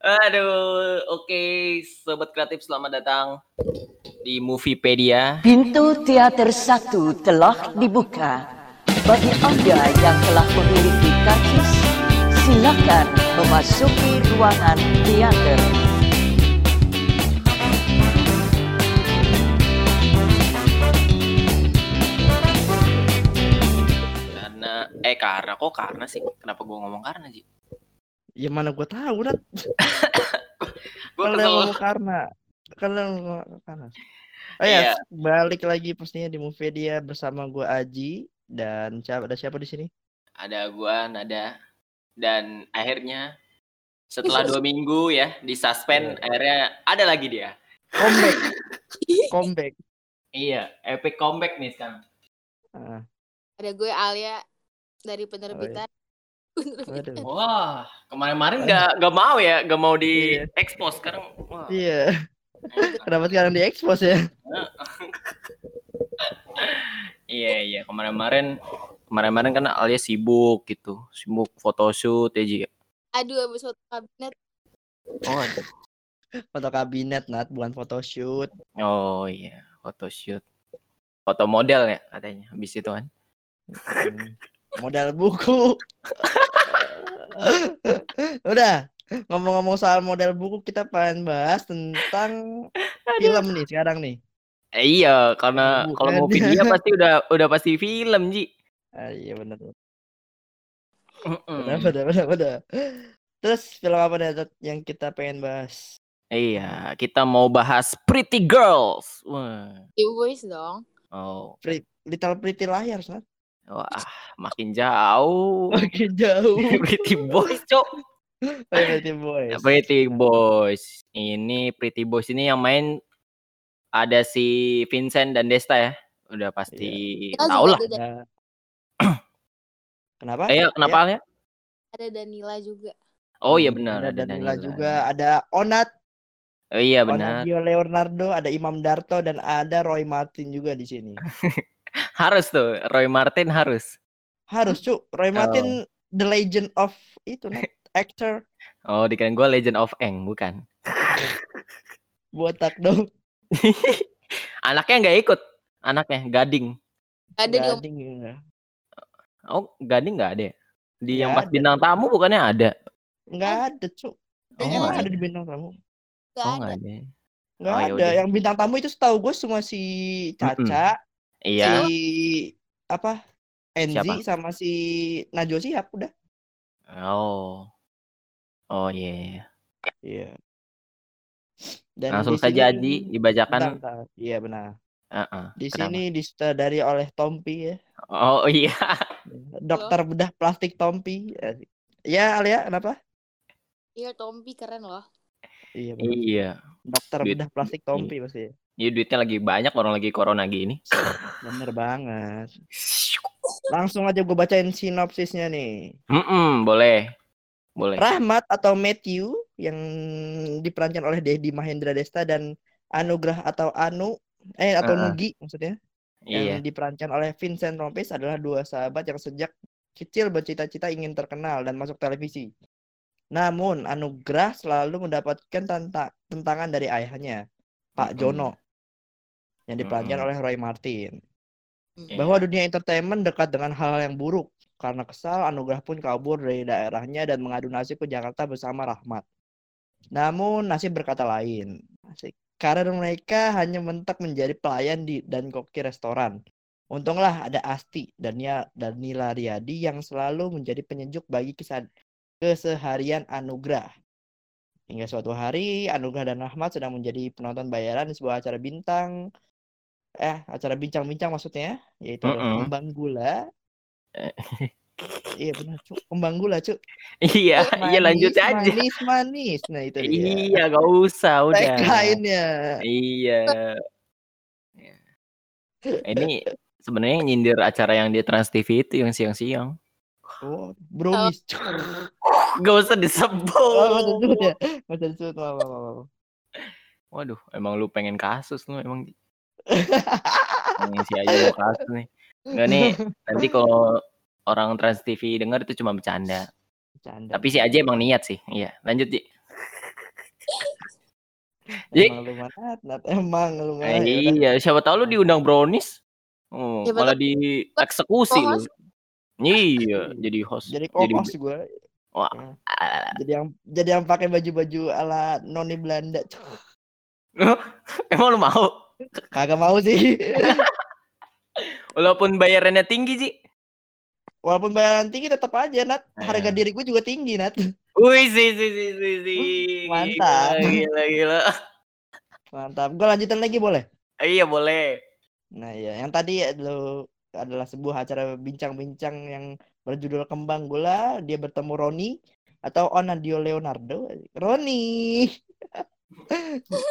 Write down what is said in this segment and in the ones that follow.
Aduh, oke, sobat kreatif, selamat datang di Moviepedia. Pintu teater 1 telah dibuka. Bagi Anda yang telah memiliki karcis, silakan memasuki ruangan teater. Karena kok karena sih? Kenapa gue ngomong karena sih? Ya mana gue tahu, Nat. Kalian ngomong karena. Oh ya, yeah. Balik lagi pastinya di Moviepedia bersama gue Aji dan ada siapa di sini? Ada gue Nada. Dan akhirnya setelah 2 minggu ya di suspend, yeah. Akhirnya ada lagi dia. Comeback. Iya, epic comeback nih sekarang. Ada gue Alia. Dari penerbitan. Wah, wow, kemarin-kemarin nggak mau di expose sekarang. Wow. Iya. Kenapa sekarang di expose ya? Iya. Kemarin-kemarin kan Alia sibuk gitu, sibuk photoshoot ya Ji. Aduh, habis foto kabinet. Oh, aduh. Foto kabinet, Nat, bukan photoshoot. Oh iya, photoshoot. Foto model ya katanya, habis itu kan. Modal buku. Udah, ngomong-ngomong soal modal buku, kita pengen bahas tentang film nih sekarang nih. Iya, karena kalau mau video pasti udah pasti film, Ji. Iya benar. Benar. Terus film apa nih yang kita pengen bahas? Iya, kita mau bahas Pretty Girls. Wah. Pretty Boys dong. Oh, Little Pretty Liars, kan? Wah, makin jauh. Pretty Boys, Cok. Pretty Boys. Ini Pretty Boys ini yang main ada si Vincent dan Desta ya. Udah pasti ya. Tahu lah. Kenapa? Kenapa ya? Ada Danila juga. Oh iya benar. Ada Danila juga. Ada Onad. Oh iya benar. Ada Leonardo, ada Imam Darto dan ada Roy Martin juga di sini. Harus tuh, Roy Martin harus cu, Roy Martin. The legend of itu net actor. Oh, dikira gue legend of Eng, bukan. Botak dong. Anaknya nggak ikut, anaknya gading ya. Oh, gading nggak ada di gak yang pas ada. Bintang tamu bukannya ada? Nggak ada cu. Emang ada di bintang tamu? Nggak ada. Yang bintang tamu itu setahu gue cuma si Caca. Iya. Si apa? Enzi sama si Najwa Shihab udah. Oh iya. Yeah. Iya. Yeah. Dan langsung saja dibacakan. Iya benar. Di kenapa? Sini disutradari oleh Tompi ya. Oh iya. Dokter bedah plastik Tompi. Ya Alia kenapa? Iya Tompi keren loh. Iya. Benar. Iya. Dokter bedah plastik Tompi pasti. Iya duitnya lagi banyak, orang lagi corona gini. Bener banget. Langsung aja gue bacain sinopsisnya nih. Boleh. Rahmat atau Matthew yang diperankan oleh Dedy Mahindra Desta dan Anugrah atau Nugi maksudnya. Iya. Yang diperankan oleh Vincent Rompies adalah 2 sahabat yang sejak kecil bercita-cita ingin terkenal dan masuk televisi. Namun Anugrah selalu mendapatkan tentangan dari ayahnya, Pak Jono. Yang diperankan oleh Roy Martin. Bahwa dunia entertainment dekat dengan hal-hal yang buruk. Karena kesal, Anugrah pun kabur dari daerahnya dan mengadu nasib ke Jakarta bersama Rahmat. Namun nasib berkata lain. Karir mereka hanya mentok menjadi pelayan dan koki restoran. Untunglah ada Asti dan Nila Riyadi yang selalu menjadi penyejuk bagi keseharian Anugrah. Hingga suatu hari, Anugrah dan Rahmat sedang menjadi penonton bayaran di sebuah acara bincang-bincang maksudnya, yaitu Kembang Gula. Iya benar, Cuk. Kembang Gula, Cuk. Iya, lanjut aja. Manis-manis, nah itu dia. Iya, gak usah, udah. Tagline-nya. Iya. Ini sebenarnya nyindir acara yang di Trans TV itu yang siang-siang. Oh, bromis. Gak usah disebut. Gak usah disebut. Wow. Waduh, emang lu pengen kasus lu emang. Pengen sih aja kasus nih. Enggak nih, nanti kalau orang Trans TV dengar itu cuma bercanda. Tapi sih aja emang niat sih. Iya, lanjut, Ji. Emang lu manat, emang lu manat. Iya, siapa tahu lu diundang Brownies. Oh, ya, malah dieksekusi lu. Iya, jadi host. Jadi co-host gua. Wah. Jadi yang pakai baju-baju ala noni Belanda. Emang lu mau? Kagak mau sih. Walaupun bayarannya tinggi sih. Walaupun bayaran tinggi tetap aja, Nat. Harga diri gue juga tinggi, Nat. Wih, sih. Mantap. Gila. Mantap. Gue lanjutin lagi boleh? Iya, boleh. Nah, iya. Yang tadi lo adalah sebuah acara bincang-bincang yang berjudul Kembang Gula. Dia bertemu Roni atau Onad Leonardo. Roni.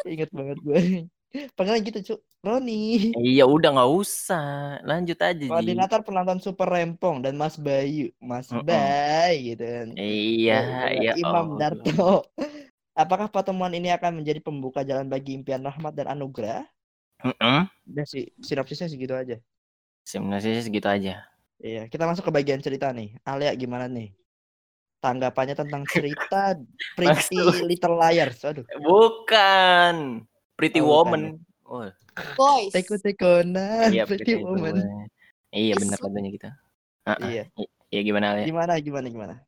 Ingat banget gue. Pengen gitu, Cuk. Roni. Iya, udah enggak usah. Lanjut aja. Koordinator penonton Super Rempong dan Mas Bayu. Mas Bay gitu kan. Iya, iya. Imam Darto. Apakah pertemuan ini akan menjadi pembuka jalan bagi impian rahmat dan anugerah? Udah sih, sinopsisnya segitu aja. Iya, kita masuk ke bagian cerita nih. Alia gimana nih? Tanggapannya tentang cerita Pretty Little Liars. Aduh. Bukan. Pretty Woman. Oh. Boys. Teko-tekona. Iya, Pretty Woman. Iya, benar katanya kita. Iya. Iya, gimana ya? Gimana?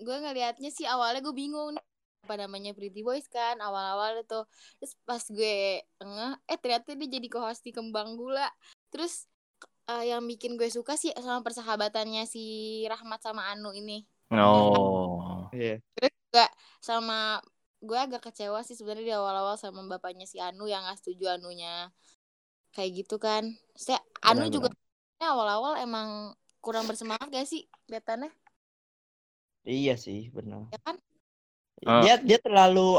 Gue ngelihatnya sih awalnya gue bingung apa namanya Pretty Boys kan awal-awal tuh. Terus pas gue ternyata dia jadi co-host di Kembang Gula. Terus yang bikin gue suka sih sama persahabatannya si Rahmat sama Anu ini. Oh. Iya. Terus juga sama gue agak kecewa sih sebenarnya di awal-awal sama bapaknya si Anu yang nggak setuju Anunya kayak gitu kan. Saya Anu juga awal-awal emang kurang bersemangat gak sih kelihatannya? Iya sih benar. Ya kan? Dia terlalu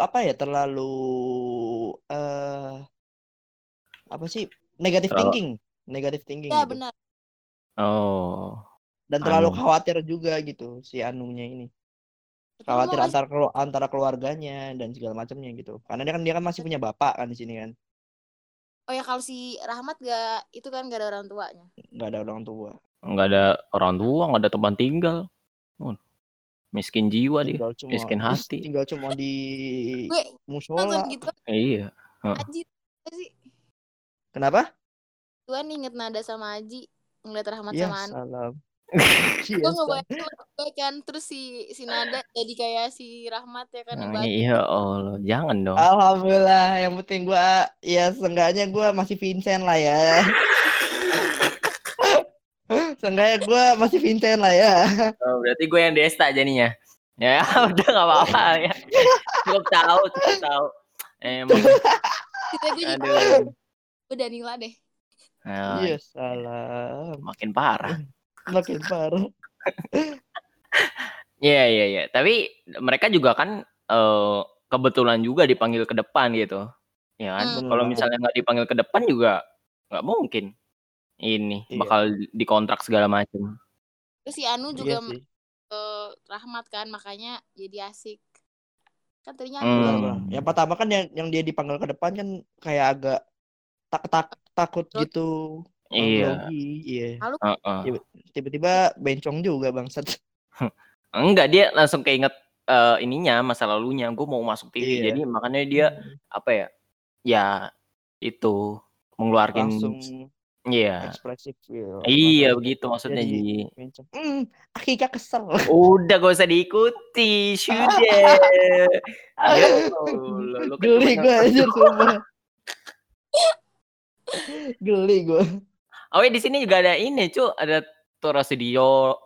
negative thinking. Ya gitu. Benar. Oh. Dan terlalu khawatir juga gitu si Anunya ini. Khawatir antara keluarganya dan segala macamnya gitu. Karena dia kan masih punya bapak kan di sini kan. Oh ya kalau si Rahmat gak ada orang tuanya. Gak ada orang tua, gak ada tempat tinggal. Miskin jiwa tinggal dia. Miskin hati. Tinggal cuma di mushola. Gitu. Iya. Aji sih. Kenapa? Tuan inget Nada sama Aji ngeliat Rahmat ya, sama Anu. Gue ngebayangkan terus si Nada jadi kayak si Rahmat ya kan. Iya Allah, jangan dong. Alhamdulillah, yang penting gue ya seenggaknya gue masih Vincent lah ya. Seenggaknya gue masih Vincent lah ya. Oh, berarti gue yang Desta jadinya. Ya udah nggak apa-apa ya. Cukup tahu. Kita gue Danila deh. Iya salah. Makin parah. Iya. Tapi mereka juga kan kebetulan juga dipanggil ke depan gitu. Ya kan? Kalau misalnya nggak dipanggil ke depan juga nggak mungkin. Ini bakal dikontrak segala macam. Terus si Anu juga Rahmat kan makanya jadi asik. Kan tadinya yang pertama kan yang dia dipanggil ke depan kan kayak agak takut gitu. Iya. Tiba-tiba bencong juga bangsat. Enggak, dia langsung keinget ininya masa lalunya. Gue mau masuk TV, jadi makanya dia itu mengeluarkan langsung ekspresif. Iya, begitu maksudnya Ji. Akhirnya kesel. Udah gak usah diikuti, sudah. Geli gue aja semua. Geli gue. Awalnya di sini juga ada ini, cu, ada Tora Sudiro.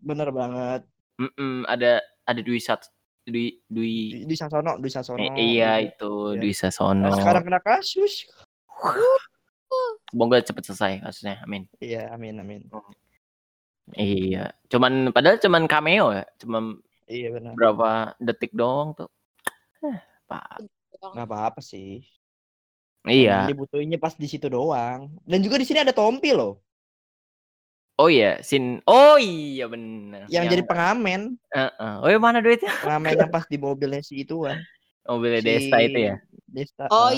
Bener banget. Ada Dwi Sasono. Iya itu, Dwi Sasono. Sekarang kena kasus. Semoga cepat selesai kasusnya, amin. Iya, amin. Iya, padahal cuman cameo ya, benar. Berapa detik doang tuh. Nggak apa-apa sih. Iya. Dibutuhinnya pas di situ doang. Dan juga di sini ada Tompi loh. Oh iya, Oh iya benar. Yang jadi pengamen. Oh iya, mana duitnya? Pengamen yang pas di mobilnya si itu kan. Mobilnya si Desta itu ya. Desta. Oh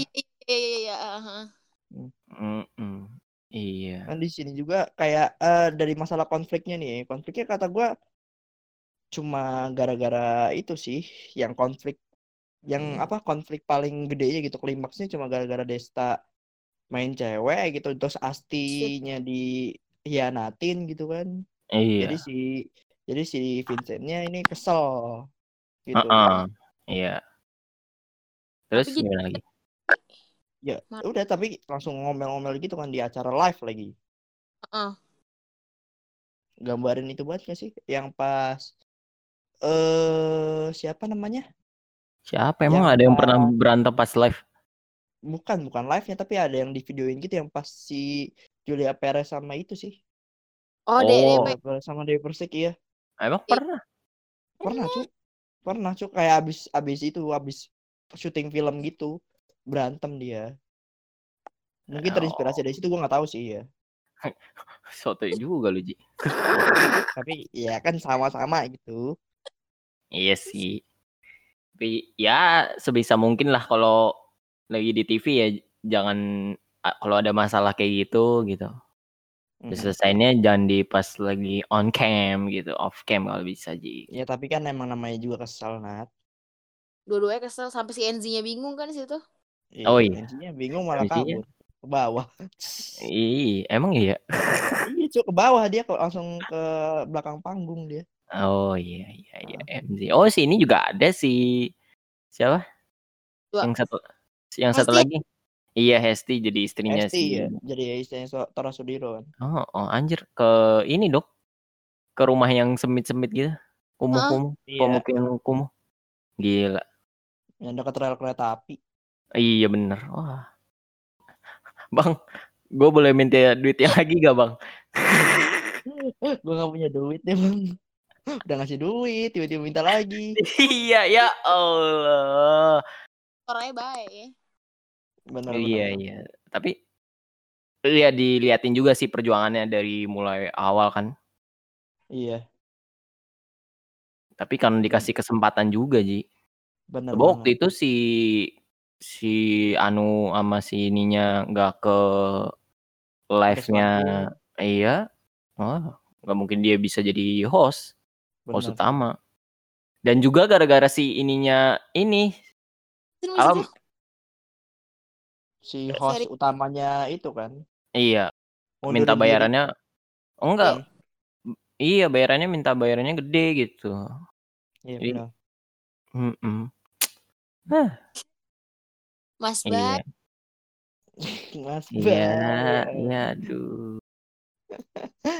iya. Iya. Kan di sini juga kayak dari masalah konfliknya nih. Konfliknya kata gue cuma gara-gara itu sih yang konflik, yang apa konflik paling gedenya gitu, klimaksnya cuma gara-gara Desta main cewek gitu, terus Astinya dihianatin gitu kan. Iya. Jadi si Vincentnya ini kesel gitu. Kan. Iya. Terus gimana lagi? Ya, udah tapi langsung ngomel-ngomel gitu kan di acara live lagi. Gambarin itu buat gak sih yang pas siapa namanya? Siapa emang yang ada yang pernah berantem pas live? Bukan live-nya, tapi ada yang di videoin gitu yang pas si Julia Perez sama itu sih. Dede sama Dewi Persik ya. Emang pernah? Pernah, Cuk. Kayak abis syuting film gitu. Berantem dia. Mungkin terinspirasi dari situ, gue gak tahu sih ya. Soto juga lu, Ji. Tapi ya kan sama-sama gitu. Iya sih. Tapi ya sebisa mungkin lah kalau lagi di TV ya jangan, kalau ada masalah kayak gitu. Selesainya jangan di pas lagi on cam gitu, off cam kalau bisa, Ji. Ya tapi kan emang namanya juga kesel, Nat. Dua-duanya kesel sampai si NZ-nya bingung kan situ. Iya. NZ-nya bingung malah kabur ke bawah. Iya, emang iya. Iya, Cuk, ke bawah dia langsung ke belakang panggung dia. Oh iya NZ. Oh, si ini juga ada si siapa? Dua. Yang satu lagi. Iya, Hesti jadi istrinya sih. Ya. Jadi istrinya Tora Sudiro kan. Oh, anjir ke ini, Dok. Ke rumah yang semit-semit gitu. Kumuh-kumuh, pemukiman kumuh. Gila. Yang dekat rel kereta api. Iya bener. Wah. Bang, gue boleh minta duitnya lagi gak, Bang? Gue gak punya duit deh, Bang. Udah ngasih duit, tiba-tiba minta lagi. Iya, ya Allah. Orangnya baik. Benar. Iya. Tapi ya diliatin juga sih perjuangannya dari mulai awal kan. Iya. Tapi kan dikasih kesempatan juga, Ji. Benar. Waktu itu si Anu sama si ininya nggak ke live-nya. Iya. Oh, nggak mungkin dia bisa jadi host utama. Dan juga gara-gara si ininya ini. Si host utamanya itu kan. Iya. Minta bayarannya. Oh, enggak. Iya, bayarannya gede gitu. Iya, benar. Mas Bang. Mas Bang. Iya, aduh.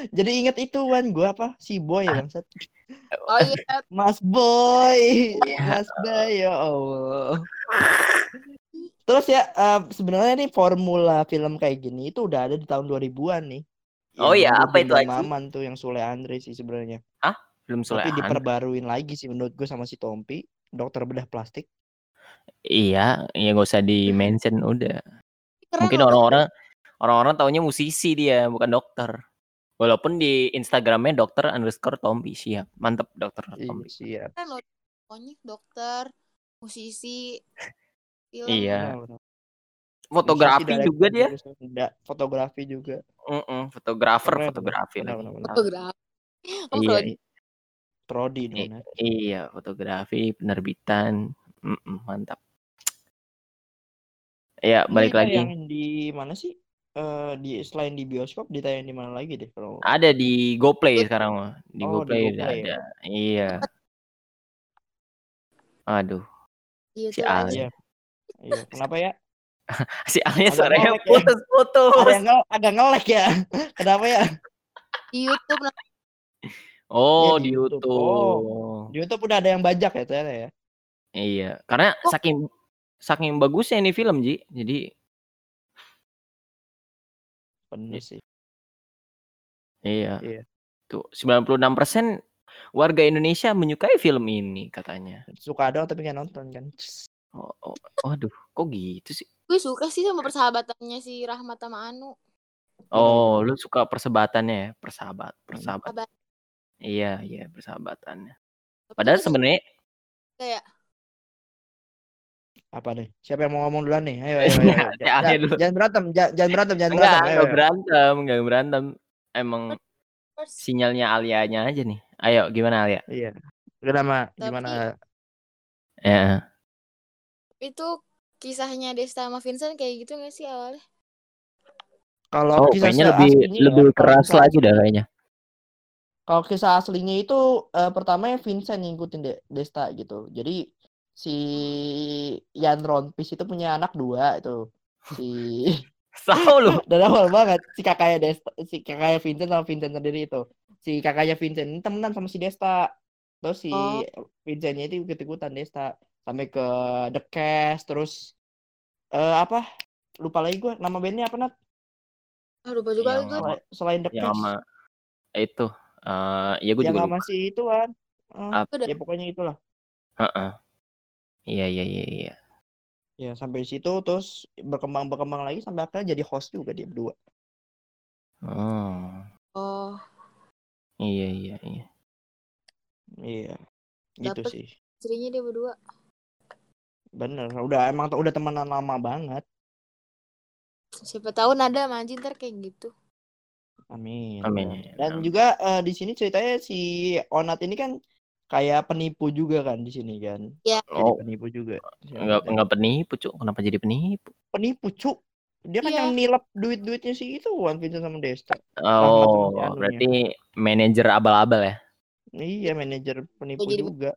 Jadi inget itu Wan, gua apa? Si Boy bangsat. Oh iya. Mas Boy. Mas Boy, ya Allah. Terus ya sebenarnya nih formula film kayak gini itu udah ada di tahun 2000-an nih. Oh iya, apa itu aja? Maman tuh yang Sule Andre sih sebenarnya. Hah? Film Sule Andre. Tapi diperbaruin lagi sih menurut gue sama si Tompi, dokter bedah plastik. Iya, ya enggak usah di-mention udah. Mungkin orang-orang taunya musisi dia, bukan dokter. Walaupun di Instagram-nya dokter_Tompi siap. Mantap dokter Tompi. Siap. Kan lo pokoknya dokter, musisi. Iya. Fotografi juga dia. Fotografi juga. Fotografi. Iya. Prodi dong. Iya, fotografi, penerbitan. Mantap. Ya, balik lagi. Yang di mana sih? Di selain di bioskop ditayang di mana lagi deh kalau. Ada di GoPlay sekarang mah. Di GoPlay ada. Iya. Aduh. Si Alia. Iya, kenapa ya? Si Alia suaranya putus-putus. Agak ngelag ya. Kenapa ya? Di YouTube. Oh, ya, di YouTube. Di YouTube udah ada yang bajak ya ternyata ya. Iya, karena saking bagusnya ini film, Ji. Jadi penuh sih. Iya. Tuh, 96% warga Indonesia menyukai film ini katanya. Suka dong tapi enggak nonton kan. Aduh, kok gitu sih? Gue suka sih sama persahabatannya si Rahmat sama Anu. Oh, lu suka persahabatannya ya? Persahabat. Iya, persahabatannya. Padahal sebenarnya kayak apa nih? Siapa yang mau ngomong duluan nih? Ayo. Jangan berantem. Enggak berantem. Emang sinyalnya Alianya aja nih. Ayo, gimana Alia? Iya. Kenapa? Gimana? Ya. Itu kisahnya Desta sama Vincent kayak gitu nggak sih awalnya? Kalau kisahnya lebih keras lagi dah kayaknya. Kalau kisah aslinya itu pertamanya Vincent ngikutin Desta gitu. Jadi si Ian Rompies itu punya anak dua itu. Si Saul loh. Dari awal banget si kakaknya Desta, si kakaknya Vincent sama Vincent sendiri itu. Si kakaknya Vincent ini temenan sama si Desta. Terus si Vincentnya itu ikut-ikutan Desta sampai ke The Cast terus apa? Lupa lagi gue nama bandnya apa, Nat? Ah, lupa juga gue. Selain The Cast. Sama itu ya gue yang juga masih itu kan ya pokoknya itulah iya ya sampai situ terus berkembang lagi sampai akhirnya jadi host juga dia berdua. Iya gitu dapet sih istrinya dia berdua bener udah temenan lama banget. Siapa tahu Nada manjin ntar kayak gitu. Amin. Dan juga di sini ceritanya si Onad ini kan kayak penipu juga kan di sini kan. Iya. Oh. Penipu juga. Enggak penipu, Cuk. Kenapa jadi penipu? Penipu, Cuk. Dia kan yang nilep duit-duitnya sih itu One Vincent sama Desta. Oh, berarti manajer abal-abal ya. Iya, manajer penipu jadi juga.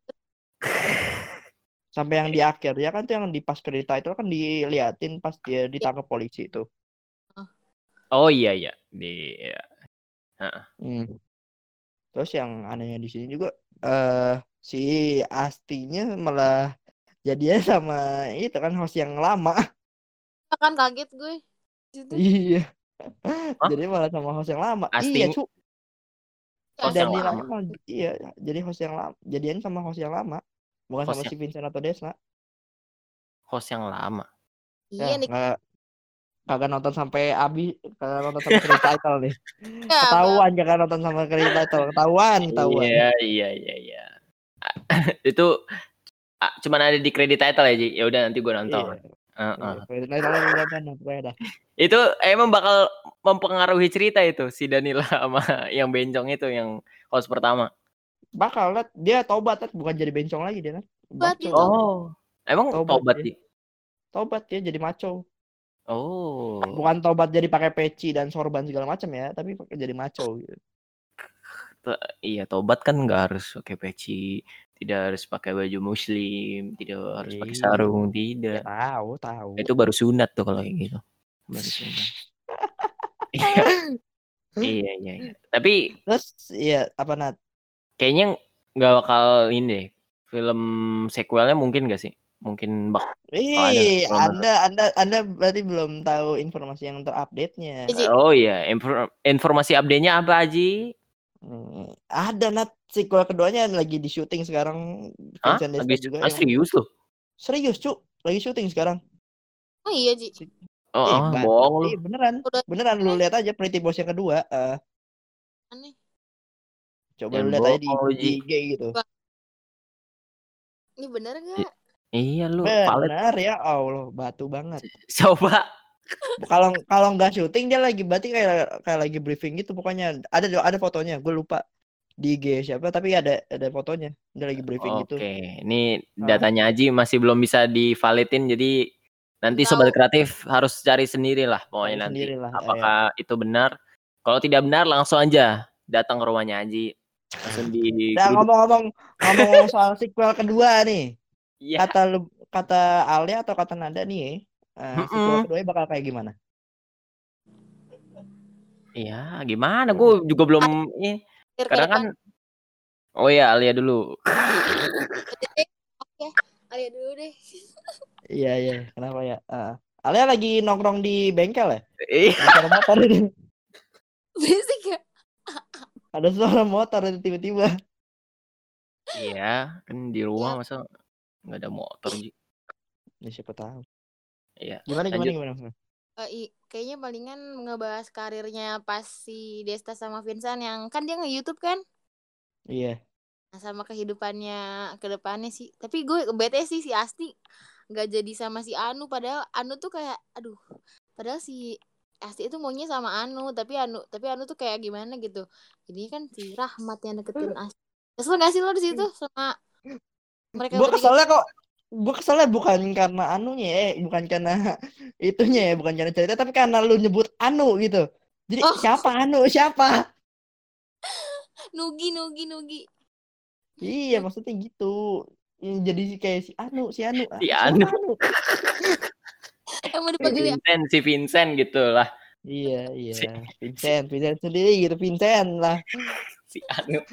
Sampai yang di akhir ya kan tuh yang di pas cerita itu kan diliatin pas dia ditangkap polisi itu. Oh iya di ya. Terus yang anehnya di sini juga si Astinya malah jadinya sama itu kan host yang lama. Kan kaget gue. Gitu. Iya. Jadi malah sama host yang lama. Iya, Cuk. Danila malah iya jadi host yang lama. Jadian sama host yang lama. Bukan host sama si Vincent atau Desa. Host yang lama. Iya, kagak nonton sampai habis, kagak nonton sampai credit title nih. Ketahuan jangan nonton sampai credit title, ketahuan. Iya. Itu cuman ada di credit title aja. Ya udah nanti gue nonton. Credit title gue nonton dah. Itu emang bakal mempengaruhi cerita itu si Danila sama yang bencong itu yang host pertama. Bakal lah dia taubat bukan jadi bencong lagi dia kan. Oh. Emang taubat sih. Taubat dia jadi maco. Oh, bukan tobat jadi pakai peci dan sorban segala macam ya, tapi jadi maco gitu. Iya, tobat kan nggak harus pakai peci, tidak harus pakai baju muslim, tidak harus pakai sarung, tidak. Ya, tahu. Itu baru sunat tuh kalau kayak gitu. Baru sunat. Iya. Tapi terus iya apa Nat? Kayaknya nggak bakal ini deh. Film sequelnya mungkin nggak sih? Mungkin bak. Anda berarti belum tahu informasi yang terupdate-nya. Oh iya, informasi update-nya apa Aji? Ada Nat, sequel keduanya lagi di syuting sekarang. Lagi juga. Serius loh. Serius, Cuk. Lagi syuting sekarang. Oh iya, Ji. Bohong lu. Beneran lu lihat aja Pretty Boys yang kedua. Aneh. Coba lu lihat aja di IG gitu. Ini bener enggak? Iya lu benar ya Allah batu banget. Coba kalau nggak syuting dia lagi berarti kayak lagi briefing gitu pokoknya ada fotonya gue lupa di IG siapa tapi ada fotonya dia lagi briefing gitu. Oke ini datanya Aji masih belum bisa divalidatin jadi nanti sobat kreatif harus cari sendirilah pokoknya nanti apakah itu benar kalau tidak benar langsung aja datang ke rumahnya Aji langsung di. Nah ngomong soal sequel kedua nih. Yeah. Kata Alia atau kata Nada nih, sequel kedua bakal kayak gimana? Iya, gimana? Gue juga belum ini. Karena kan, oh ya Alia dulu. Oke, Alia dulu deh. Iya, kenapa ya? Alia lagi nongkrong di bengkel ya? Ada motor ini. Berisik ya? Ada suara motor tiba-tiba. Iya, kan di rumah masa. Nggak ada motor sih. Ya siapa tahu. Iya. Gimana? Kayaknya palingan ngebahas karirnya pas si Desta sama Vincent yang kan dia nge-YouTube kan? Iya. Nah, sama kehidupannya ke depannya sih. Tapi gue bete sih si Asti nggak jadi sama si Anu padahal Anu tuh kayak aduh. Padahal si Asti itu maunya sama Anu, tapi Anu tuh kayak gimana gitu. Jadi kan si Rahmat yang deketin Asti. Kesel nggak sih lo di situ sama Gue keselnya kok, gue keselnya bukan karena anunya, bukan karena itunya ya, bukan karena cerita, tapi karena lu nyebut anu gitu. Jadi siapa anu, siapa? Nugi. Iya, maksudnya gitu. Jadi kayak si anu. Si anu. Emang dipanggil Vincent, si Vincent gitu lah. Iya. Vincent sendiri gitu, Vincent lah. Si Anu.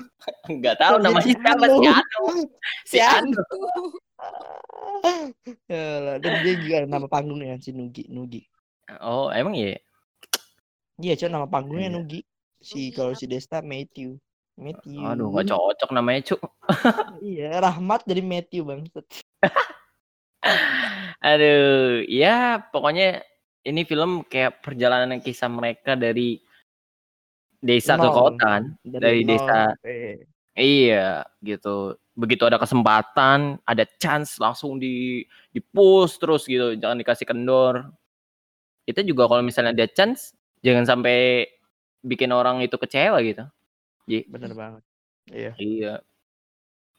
Enggak tahu namanya siapa, si Anu. Yalah, dia juga nama panggungnya si Nugi. Oh, emang iya? Iya, cuman nama panggungnya Nugi. Si kalau si Desta Matthew. Aduh, enggak cocok namanya, Cuk. Iya, Rahmat jadi Matthew, Bang. Aduh, ya pokoknya ini film kayak perjalanan kisah mereka dari desa ke kota, dari desa. Iya, gitu. Begitu ada kesempatan, ada chance langsung di-push terus gitu, jangan dikasih kendor. Itu juga kalau misalnya ada chance, jangan sampai bikin orang itu kecewa gitu. Bener banget. Iya.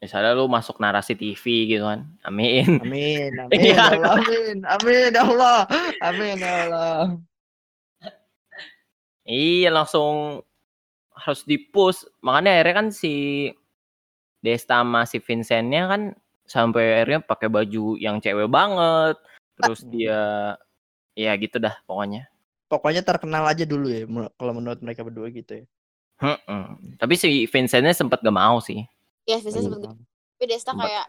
Misalnya lu masuk narasi TV gitu kan. Amin ya Allah. Iya, langsung harus di-push. Makanya akhirnya kan si Desta sama si Vincent-nya kan sampai akhirnya pakai baju yang cewek banget. Terus dia ya gitu dah pokoknya. Pokoknya terkenal aja dulu ya kalau menurut mereka berdua gitu ya. Tapi si Vincent-nya sempat gak mau sih. Iya, biasanya seperti itu. Tapi Desta kayak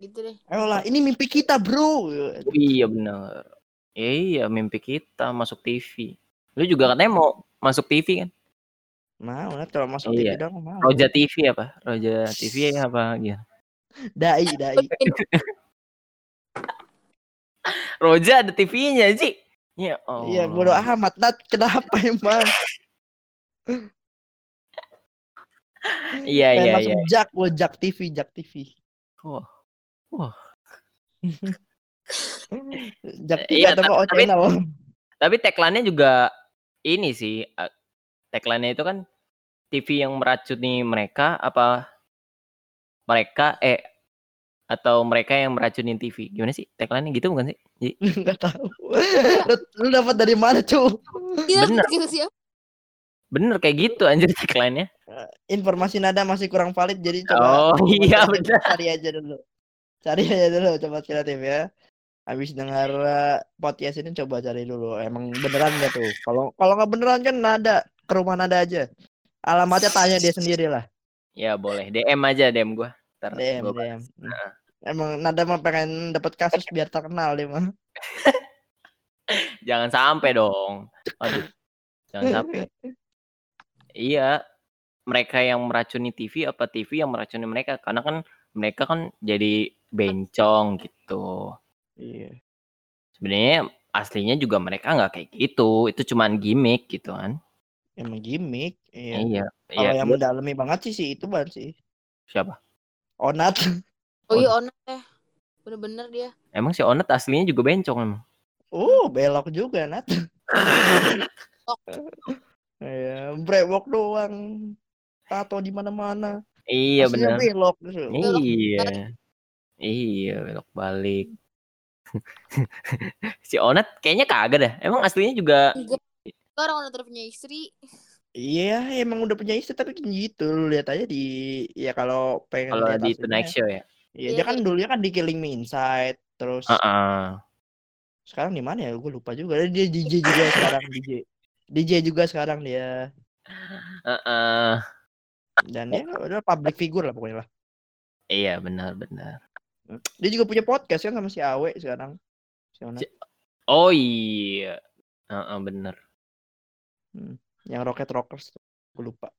gitu deh. Ayolah, ini mimpi kita, bro. Iya, benar. Iya, mimpi kita masuk TV. Lu juga katanya mau masuk TV kan? Mau, nah, kalau masuk TV dong mau. Roja TV apa? Roja TV apa gitu. Dai. Roja ada TV-nya, Ji. Ya Allah. Iya, bodoh amat. Nat, kenapa emang? Iya. Jak TV. Wah. Jak TV ya, atau channel. Tapi tagline-nya juga ini sih. Tagline-nya itu kan TV yang meracuni mereka apa mereka atau mereka yang meracunin TV. Gimana sih? Tagline-nya gitu bukan sih? Enggak tahu. Lu dapat dari mana, Cu? Bener. Bener kayak gitu anjir tagline-nya. Informasi Nada masih kurang valid, jadi coba cari aja dulu coba kreatif ya. Habis dengar podcast ini coba cari dulu emang beneran enggak tuh. Kalau enggak beneran kan Nada ke rumah Nada aja. Alamatnya tanya dia sendirilah. Ya boleh, DM aja DM gua. Ntar DM. Nah. Emang Nada mah pengen dapat kasus biar terkenal dia mah. Jangan sampai dong. Aduh. Jangan sampai. Iya, mereka yang meracuni TV apa TV yang meracuni mereka? Karena kan mereka kan jadi bencong gitu. Iya. Sebenarnya aslinya juga mereka nggak kayak gitu. Itu cuman gimmick gitu kan? Emang gimmick. Iya. Kalau yang mendalami banget sih itu banget sih. Siapa? Onad. Oh iya Onad ya. Bener-bener dia. Emang si Onad aslinya juga bencong emang. Belok juga Nat. Ya, brewok doang. Tato di mana-mana. Iya benar. Iya, belok balik. Si Onat kayaknya kagak dah. Emang aslinya juga orang Onat udah punya istri. Iya, emang udah punya istri tapi gitu. Lu lihat aja kalau pengen lihat di The Next Show ya. Iya, dia kan dulunya kan di Killing Me Inside terus. Sekarang di mana ya? Gue lupa juga. Dia DJ juga sekarang DJ juga sekarang dia. Dan dia udah public figure lah pokoknya lah. Iya benar. Dia juga punya podcast kan sama si Awe sekarang. Oh iya. Benar. Yang Rocket Rockers aku lupa.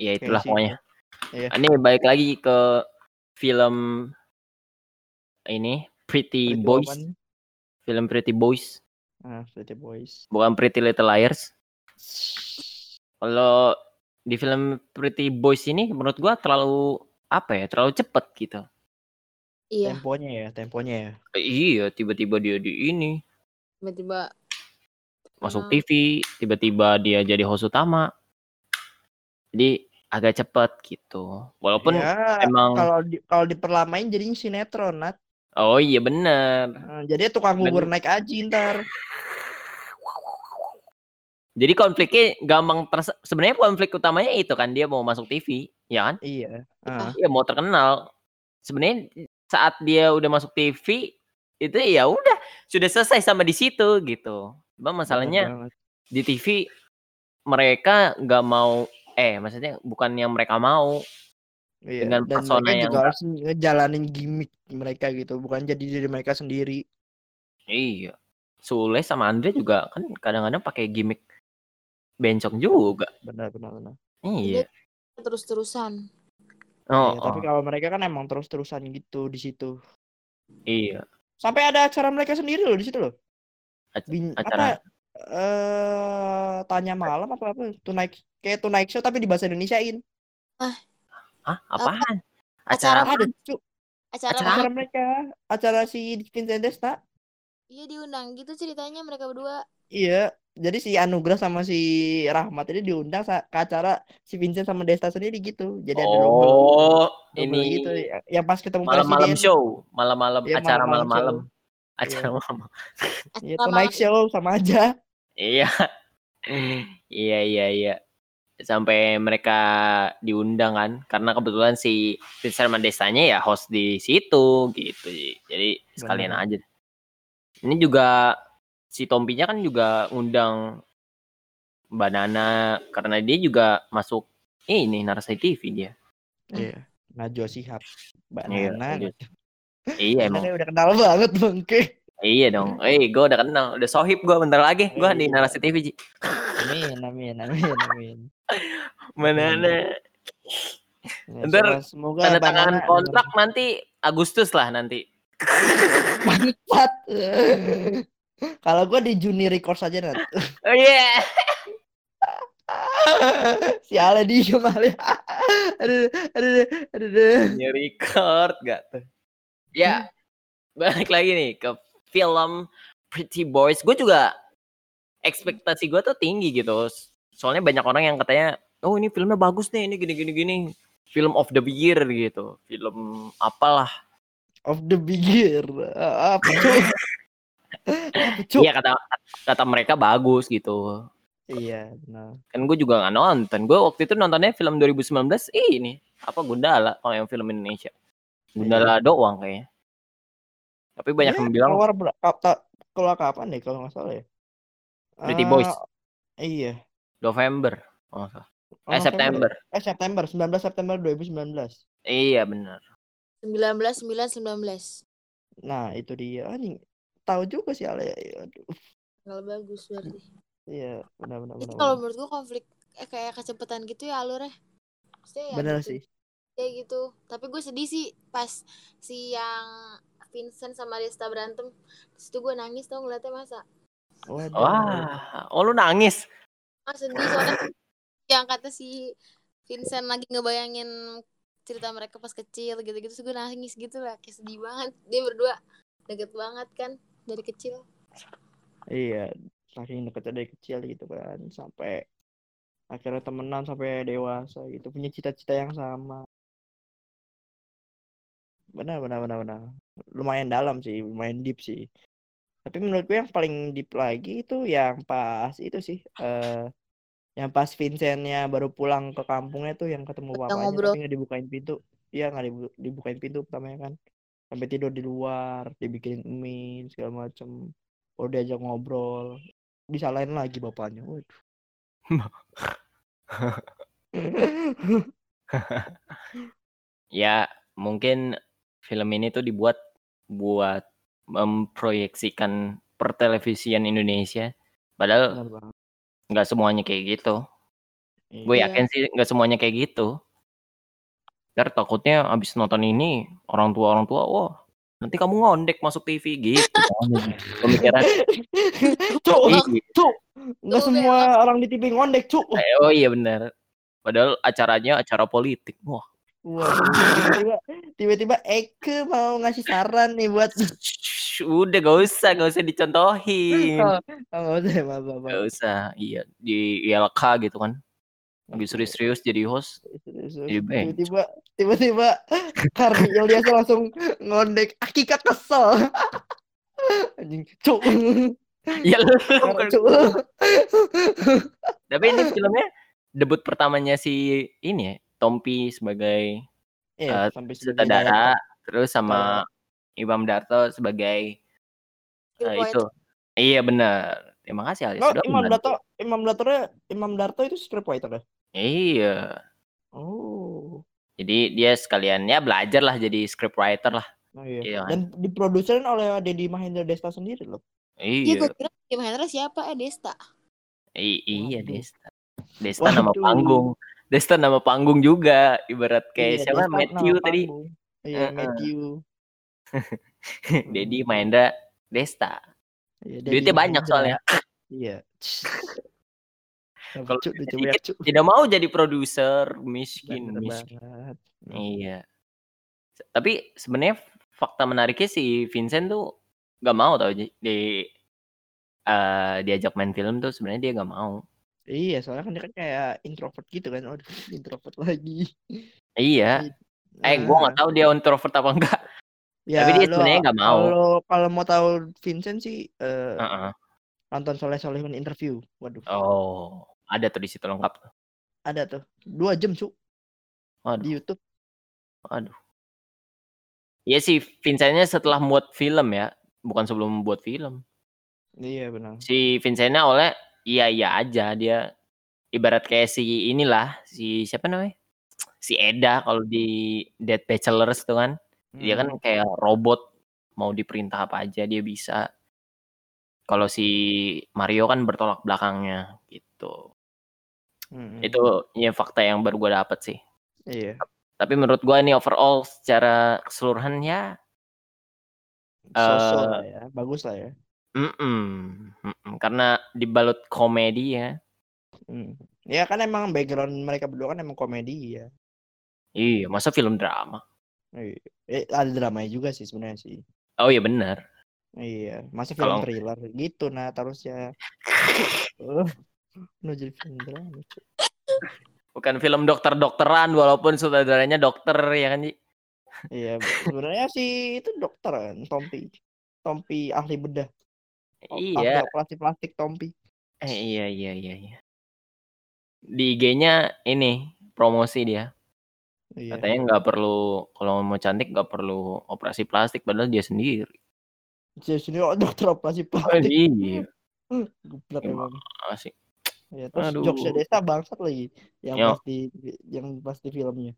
Iya itulah pokoknya. Iya. Ini balik lagi ke film ini Pretty Boys. Film Pretty Boys. Pretty Boys. Bukan Pretty Little Liars. Kalau di film Pretty Boys ini menurut gua terlalu cepet gitu. Iya. Temponya ya. Iya, tiba-tiba dia di ini. Tiba-tiba masuk TV, tiba-tiba dia jadi host utama. Jadi agak cepet gitu. Walaupun ya, emang kalau diperlamain jadinya sinetron, Nat. Oh iya benar. Jadi tukang bubur naik Aji ntar. Jadi konfliknya gampang sebenarnya konflik utamanya itu kan dia mau masuk TV, ya kan? Iya. Iya mau terkenal. Sebenarnya saat dia udah masuk TV itu ya udah sudah selesai sama di situ gitu. Bang masalahnya di TV mereka nggak mau maksudnya bukan yang mereka mau. Iya, dengan persona yang juga harus ngejalanin gimmick mereka gitu, bukan jadi diri mereka sendiri. Iya. Sule sama Andre juga kan kadang-kadang pakai gimmick bencong juga. Benar. Iya. Terus-terusan. Oh, iya, tapi kalau mereka kan emang terus-terusan gitu di situ. Iya. Sampai ada acara mereka sendiri loh di situ loh. Acara tanya malam apa tunai show tapi di bahasa Indonesiain. Hah? Apaan? Acara mereka. Acara si Vincent Desta. Iya diundang gitu ceritanya mereka berdua. Iya. Jadi si Anugrah sama si Rahmat ini diundang ke acara si Vincent sama Desta sendiri gitu. Jadi ada rombongan ini gitu. Yang pas ketemu malam-malam show. Malam-malam acara malam. Iya itu naik show sama aja. Iya. Iya. Sampai mereka diundang kan karena kebetulan si Vincent Mandesanya ya host di situ gitu jadi sekalian aja. Ini juga si Tompinya kan juga ngundang Mbak Nana karena dia juga masuk ini Narasai TV dia. Iya, Najwa Shihab. Mbak Nana. Iya emang. Udah kenal banget bangke. Iya dong. Gue udah kenal, udah sohib gue bentar lagi. Gue di Narasai TV, Ji. Amin. Mana? Ntar tanda tangan kontrak nanti Agustus lah nanti. Mantap. Kalau gue di Juni record saja nanti. Oh iya. Si Ale diem Ale. Aduh. Record gak tuh? Ya. Balik lagi nih ke film Pretty Boys. Gue juga ekspektasi gue tuh tinggi gitu. Soalnya banyak orang yang katanya, oh ini filmnya bagus nih, ini gini. Film of the year gitu. Film apalah. Of the year. Apa tuh? Iya kata mereka bagus gitu. Iya. Nah. Kan gue juga gak nonton. Gue waktu itu nontonnya film 2019 ini. Apa Gundala kalau yang film Indonesia. Gundala doang kayaknya. Tapi banyak yang bilang. Keluar kapan deh kalau gak salah ya? Pretty Boys. Iya. November. September. September, 19 September 2019. Iya, benar. 19. Nah, itu dia. Anjing. Tahu juga sih Ale. Aduh. Kalau bagus berarti. Iya, benar. Itu kalau menurut gua konflik kayak kecepatan gitu ya alurnya. Ya, benar gitu. Sih. Kayak gitu. Tapi gue sedih sih pas si yang Vincent sama Desta berantem. Di situ gue nangis tau ngeliatnya masa. Wah, lu nangis. Sedih soalnya yang kata si Vincent lagi ngebayangin cerita mereka pas kecil gitu-gitu. Terus gue nangis gitu lah, kayak sedih banget. Dia berdua deket banget kan dari kecil. Iya, saking deketnya dari kecil gitu kan. Sampai akhirnya temenan sampai dewasa gitu. Punya cita-cita yang sama. Benar. Lumayan dalam sih, lumayan deep sih. Tapi menurut gue yang paling deep lagi itu yang pas itu sih. Yang pas Vincentnya baru pulang ke kampungnya tuh yang ketemu bapaknya. Tapi gak dibukain pintu. Iya gak dibukain pintu pertamanya kan. Sampai tidur di luar. Dibikinin mie segala macem. Baru diajak ngobrol. Disalahin lagi bapaknya. Waduh. Ya mungkin film ini tuh dibuat buat memproyeksikan pertelevisian Indonesia, padahal nggak semuanya kayak gitu. Iya. Gue yakin sih nggak semuanya kayak gitu. Ntar takutnya abis nonton ini orang tua, wah nanti kamu ngondek masuk TV gitu. Pemikiran. Cuk, nggak semua orang di TV ngondek cuk. Oh iya benar. Padahal acaranya acara politik, wah. Wah, tiba-tiba Eke mau ngasih saran nih buat udah gak usah dicontohin. Gak usah, iya di ILK gitu kan. Serius-serius jadi host. Tiba-tiba Kardi Ilyas langsung ngondek. Hakikat kesel. Anjing. Cuk. Ya lu. Tapi ini filmnya debut pertamanya si ini ya, Tompi sebagai sutradara, terus sama Imam Darto sebagai itu. Iya benar. Terima kasih Alia. Imam Darto itu scriptwriter ya? Iya. Oh. Jadi dia sekaliannya belajar lah jadi scriptwriter lah. Oh, iya. Iya, dan diproduserin oleh Dedy Mahindra Desta sendiri loh. Iya. Dedy Mahindra siapa? Desta. Iya Desta. Desta nama panggung. Desta nama panggung juga. Ibarat kayak siapa? Desta Matthew tadi. Iya Matthew. Dedy Mahindra Desta. Ya, duitnya banyak soalnya. Iya. Kalau tidak mau jadi produser, miskin. Iya. Tapi sebenarnya fakta menariknya si Vincent tuh nggak mau tau diajak main film tuh sebenarnya dia nggak mau. Iya, soalnya kan dia kan kayak introvert gitu kan. Aduh, introvert lagi. Iya. Gue nggak tahu dia introvert apa enggak. Ya, tapi dia sebenarnya nggak mau. Kalau mau tahu Vincent sih nonton Soleh Solihun interview. Waduh. Oh, ada tuh di situ lengkap. Ada tuh 2 jam cu. Waduh. Di YouTube. Aduh. Ya si Vincentnya setelah membuat film ya, bukan sebelum membuat film. Iya benar. Si Vincentnya oleh iya aja dia. Ibarat kayak si inilah si siapa namanya? Si Eda kalau di Dead Bachelors itu kan. Dia kan kayak robot, mau diperintah apa aja dia bisa. Kalau si Mario kan bertolak belakangnya gitu. Itu ya fakta yang baru gue dapet sih. Iya. Tapi menurut gue ini overall secara keseluruhan ya sosok ya, bagus lah ya. Karena dibalut komedi ya. Ya kan emang background mereka berdua kan emang komedi ya. Iya, masa film drama. Ada dramanya juga sih sebenarnya sih. Oh iya benar. Iya, masa film thriller gitu nah harusnya. Jadi film drama. Bukan film dokter-dokteran walaupun sutradaranya dokter ya kan Ji. Iya, sebenarnya sih itu dokter kan, Tompi. Tompi ahli bedah. Iya. Plastik-plastik Tompi. Iya. Di IG-nya ini promosi dia. Katanya nggak perlu, kalau mau cantik nggak perlu operasi plastik, padahal dia sendiri. Dia sendiri dokter operasi plastik. Iya. Geblak emang. Asik. Ya terus jokesnya Desa bangsat lagi yang pasti filmnya.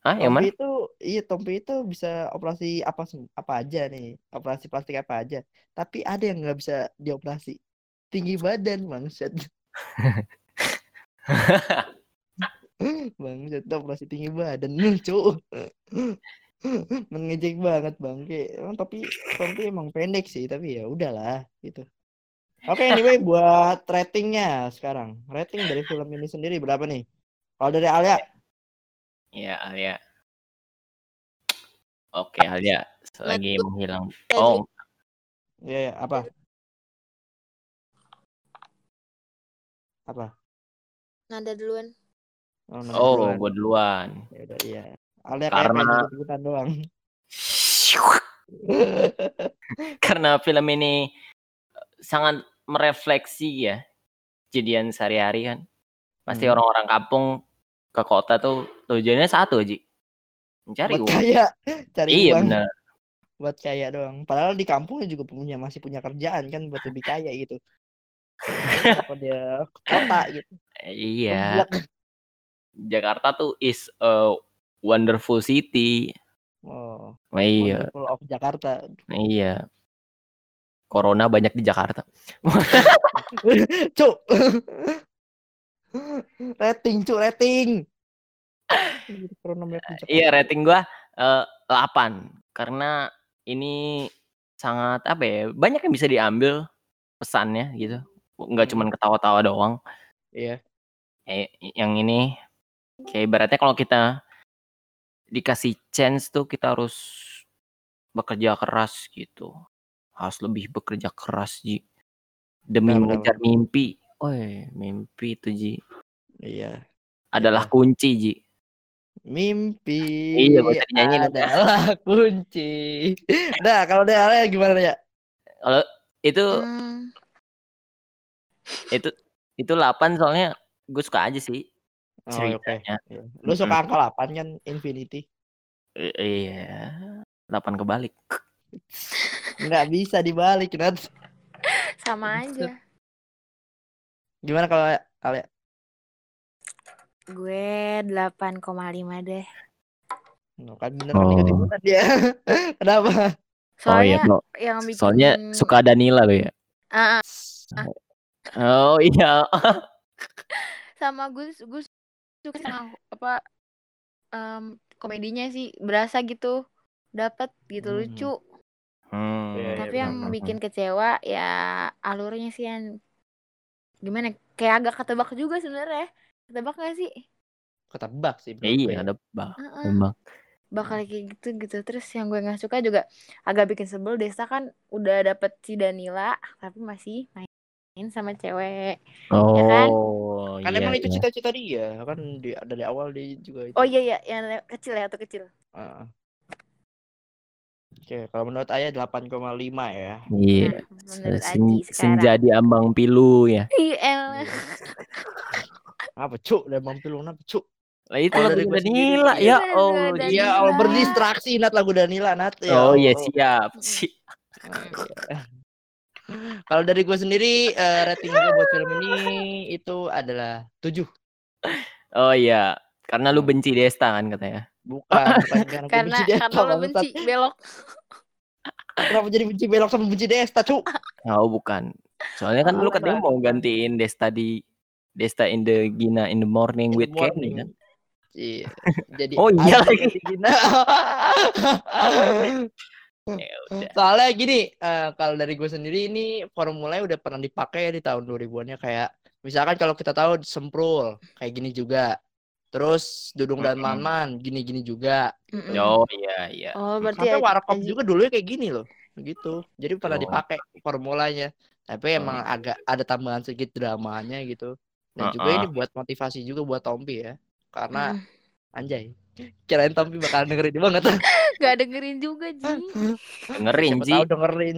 Ah, yang mana? Tompi itu bisa operasi apa aja nih, operasi plastik apa aja. Tapi ada yang nggak bisa dioperasi. Tinggi badan bangsat. Bang, jatuh operasi tinggi badan lucu. Mengejek banget bangke. Tapi emang pendek sih, tapi ya udahlah gitu. Oke, anyway buat ratingnya sekarang. Rating dari film ini sendiri berapa nih? Kalau dari Alia? Iya, Alia. Oke, Alia lagi menghilang. Oh. Iya, apa? Apa? Nada duluan. Oh, gue duluan. Yaudah, iya. Alia karena ikutan doang. Karena film ini sangat merefleksi ya kejadian sehari-hari kan. Pasti orang-orang kampung ke kota tuh tujuannya satu aja. Mencari uang. Cari uang. Iya benar. Buat kaya doang. Padahal di kampung juga masih punya kerjaan kan buat lebih kaya gitu. Apa dia ke kota gitu. Iya. Jakarta tuh is a wonderful city. Oh. Iya. Wonderful of Jakarta. Iya. Corona banyak di Jakarta. Cuk. Rating. Iya, rating gua 8 karena ini sangat apa ya? Banyak yang bisa diambil pesannya gitu. Enggak cuman ketawa-tawa doang. Iya. Yang ini kayak ibaratnya kalau kita dikasih chance tuh kita harus bekerja keras gitu. Harus lebih bekerja keras, Ji. Demi mengejar mimpi. Mimpi itu, Ji. Iya. adalah kunci, Ji. Mimpi iya, adalah kunci. Nah, kalau dia Alia gimana ya? Kalau itu 8 soalnya gue suka aja sih ceritanya. Oh, okay. Lu suka angka 8 kan, infinity. Iya. 8 kebalik. Enggak bisa dibalik, Nat. Sama aja. Gimana kalau Alia? Gue 8,5 deh. No, kan bener kan ikut-ikutan dia. Kenapa? Soalnya yang bikin... Soalnya suka Danila lo ya? Oh iya. Sama gue suka sama apa komedinya sih, berasa gitu. Dapat gitu, lucu. Tapi yang bikin kecewa ya alurnya sih yang gimana? Kayak agak ketebak juga sebenarnya. Ketebak gak sih? Ketebak sih. Iya, ketebak. Bakal kayak gitu. Terus yang gue gak suka juga agak bikin sebel, Desta kan udah dapet si Danila tapi masih main sama cewek. Oh, ya kan? Kan iya, emang itu cita-cita dia. Kan dari awal dia juga itu. Oh iya, yang kecil ya, atau kecil. Oke, kalau menurut Ayah 8,5 ya. Iya. Senjadi ambang pilu ya. Iya. Apa cuk, udah mampir lu kenapa cuk? Lah itu lagu Danila ya. Oh iya, awal berdistraksi Nat lagu Danila Nat ya. Oh iya, siap. Kalau dari gue sendiri rating gue buat film ini itu adalah 7. Oh iya, karena lu benci Desta kan katanya. Bukan karena Desta, karena lu benci belok. Kenapa jadi benci belok sama benci Desta cuk? Oh bukan. Soalnya kan lu katanya mau gantiin Desta di Desta in the Gina in the morning in with Kenny kan? Iya. Jadi oh iya lagi Gina. Soalnya gini, kalau dari gue sendiri ini formulanya udah pernah dipakai ya di tahun 2000-annya, kayak misalkan kalau kita tahu Semprul kayak gini juga. Terus Dudung dan Maman gini-gini juga. Oh iya. Oh berarti sampai Warkop juga dulu kayak gini loh. Gitu. Jadi pernah dipakai formulanya. Tapi emang agak ada tambahan sedikit dramanya gitu. Dan juga ini buat motivasi juga buat Tompi ya. Karena anjay, kirain Tompi bakal dengerin banget. Gak dengerin juga, Ji. Dengerin, Ji.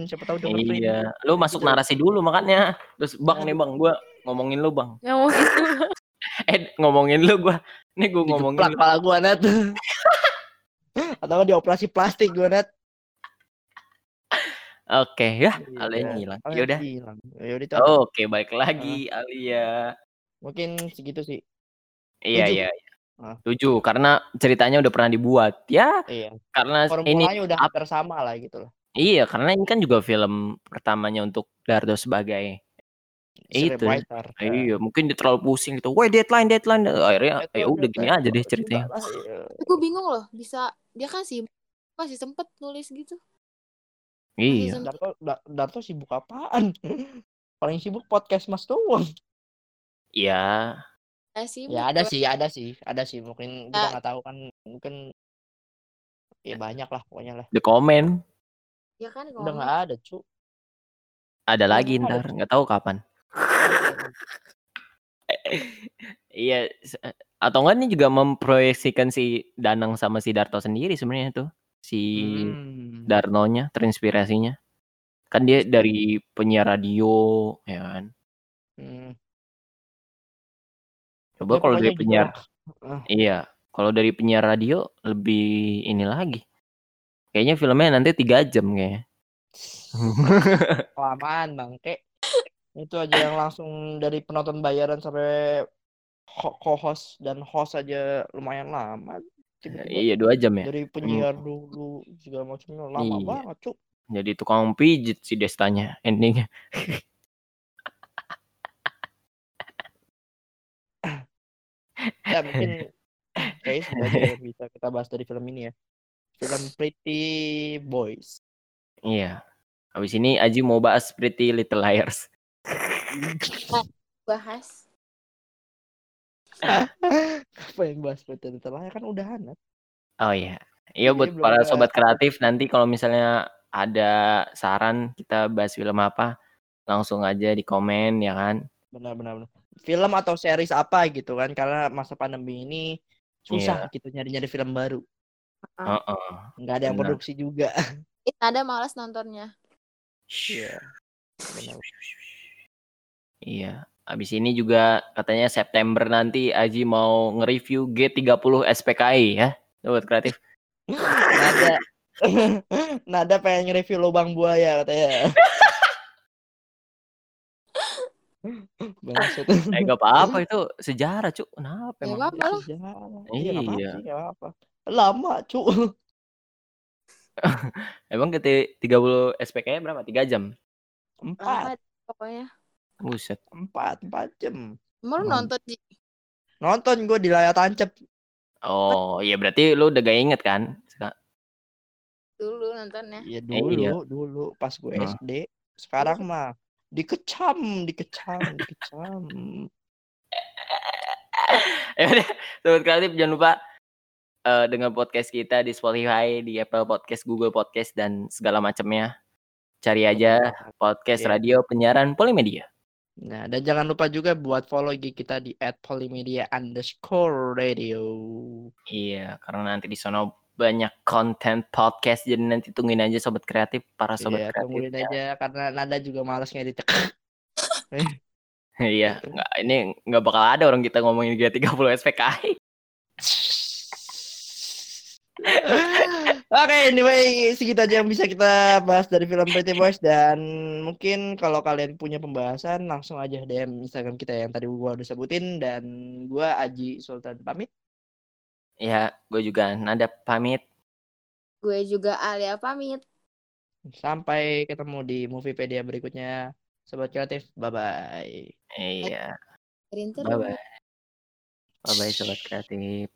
Siapa tahu dengerin. Iya, lu masuk narasi dulu makanya. Terus Bang nih Bang, gua ngomongin lu Bang. Ngomongin lu gua. Nih gua ngomongin lu. Digeplak kepala gua, Nat. Atau di operasi plastik gua, Nat. Oke ya, Alia hilang. Yaudah. Oke, balik lagi Alia. Mungkin segitu sih. Iya. 7 karena ceritanya udah pernah dibuat ya. Iya. Karena formulanya udah hampir sama lah gitu loh. Iya, karena ini kan juga film pertamanya untuk Darto sebagai scriptwriter. Iya, mungkin dia terlalu pusing gitu. Woi, deadline. Akhirnya ya udah gini aja deh ceritanya. Gue bingung loh, bisa dia kan sih masih sempet nulis gitu. Iya. Darto sibuk apaan? Paling sibuk podcast Mas doang. Iya. Ya ada sih. Mungkin kita nggak tahu kan, mungkin ya banyak lah pokoknya lah. The comment. Ya kan udah nggak ada cu. Ada lagi ntar, nggak tahu kapan. Iya. Atau nggak nih juga memproyeksikan si Danang sama si Darto sendiri sebenarnya tuh. Si Darnonya terinspirasinya kan dia dari penyiar radio ya kan. Coba ya, kalau dari penyiar iya, kalau dari penyiar radio lebih ini lagi kayaknya filmnya nanti 3 jam kayaknya. Kelamaan bangke. Itu aja yang langsung dari penonton bayaran sampai co-host dan host aja lumayan lama. Iya 2 jam ya. Dari penyiar dulu juga macamnya lama banget cuk. Jadi tukang pijit si Destanya endingnya. Ya mungkin guys bisa kita bahas dari film ini ya. Film Pretty Boys. Iya. Habis ini Aji mau bahas Pretty Little Liars. Bahas. Apa yang bahas betul terlalu kan udah anak. Oh iya. Iya buat para sobat kreatif nanti kalau misalnya ada saran kita bahas film apa langsung aja di komen ya kan. Benar. film atau series apa gitu kan, karena masa pandemi ini susah gitu nyari-nyari film baru. Nggak ada yang produksi juga. Ada malas nontonnya. Iya. Iya. Abis ini juga katanya September nanti Aji mau nge-review G30 SPKI ya. Buat kreatif. Nada. Nada pengen nge-review lubang buaya katanya. Maksud. Enggak apa-apa itu sejarah, Cuk. Kenapa emang? Iya, enggak apa-apa. Lama, Cuk. Emang ke 30 SPKI berapa? 3 jam? 4. Pokoknya. Buset, 4 jam. Mau nonton di? Nonton gue di layar tancap. Oh, iya berarti lu udah gak inget kan? Dulu nontonnya. Iya dulu, dulu pas gue SD. Sekarang mah dikecam. Sobat kreatif jangan lupa dengan podcast kita di Spotify, di Apple Podcast, Google Podcast dan segala macamnya. Cari aja podcast radio penyiaran Polimedia. Nah, dan jangan lupa juga buat follow IG kita di @polimedia_radio. Iya, karena nanti di sana banyak konten podcast, jadi nanti tungguin aja sobat kreatif, para sobat kreatif. Tungguin aja karena Nada juga malas ngedit. Iya, enggak bakal ada orang kita ngomongin G30 SPKI. Oke, anyway, segitu aja yang bisa kita bahas dari film Pretty Boys. Dan mungkin kalau kalian punya pembahasan, langsung aja DM Instagram kita yang tadi gue udah sebutin. Dan gue Aji Sultan pamit. Ya, gue juga Nada pamit. Gue juga Alia pamit. Sampai ketemu di Moviepedia berikutnya. Sobat kreatif, bye-bye. Iya. Bye-bye. Bye-bye sobat kreatif.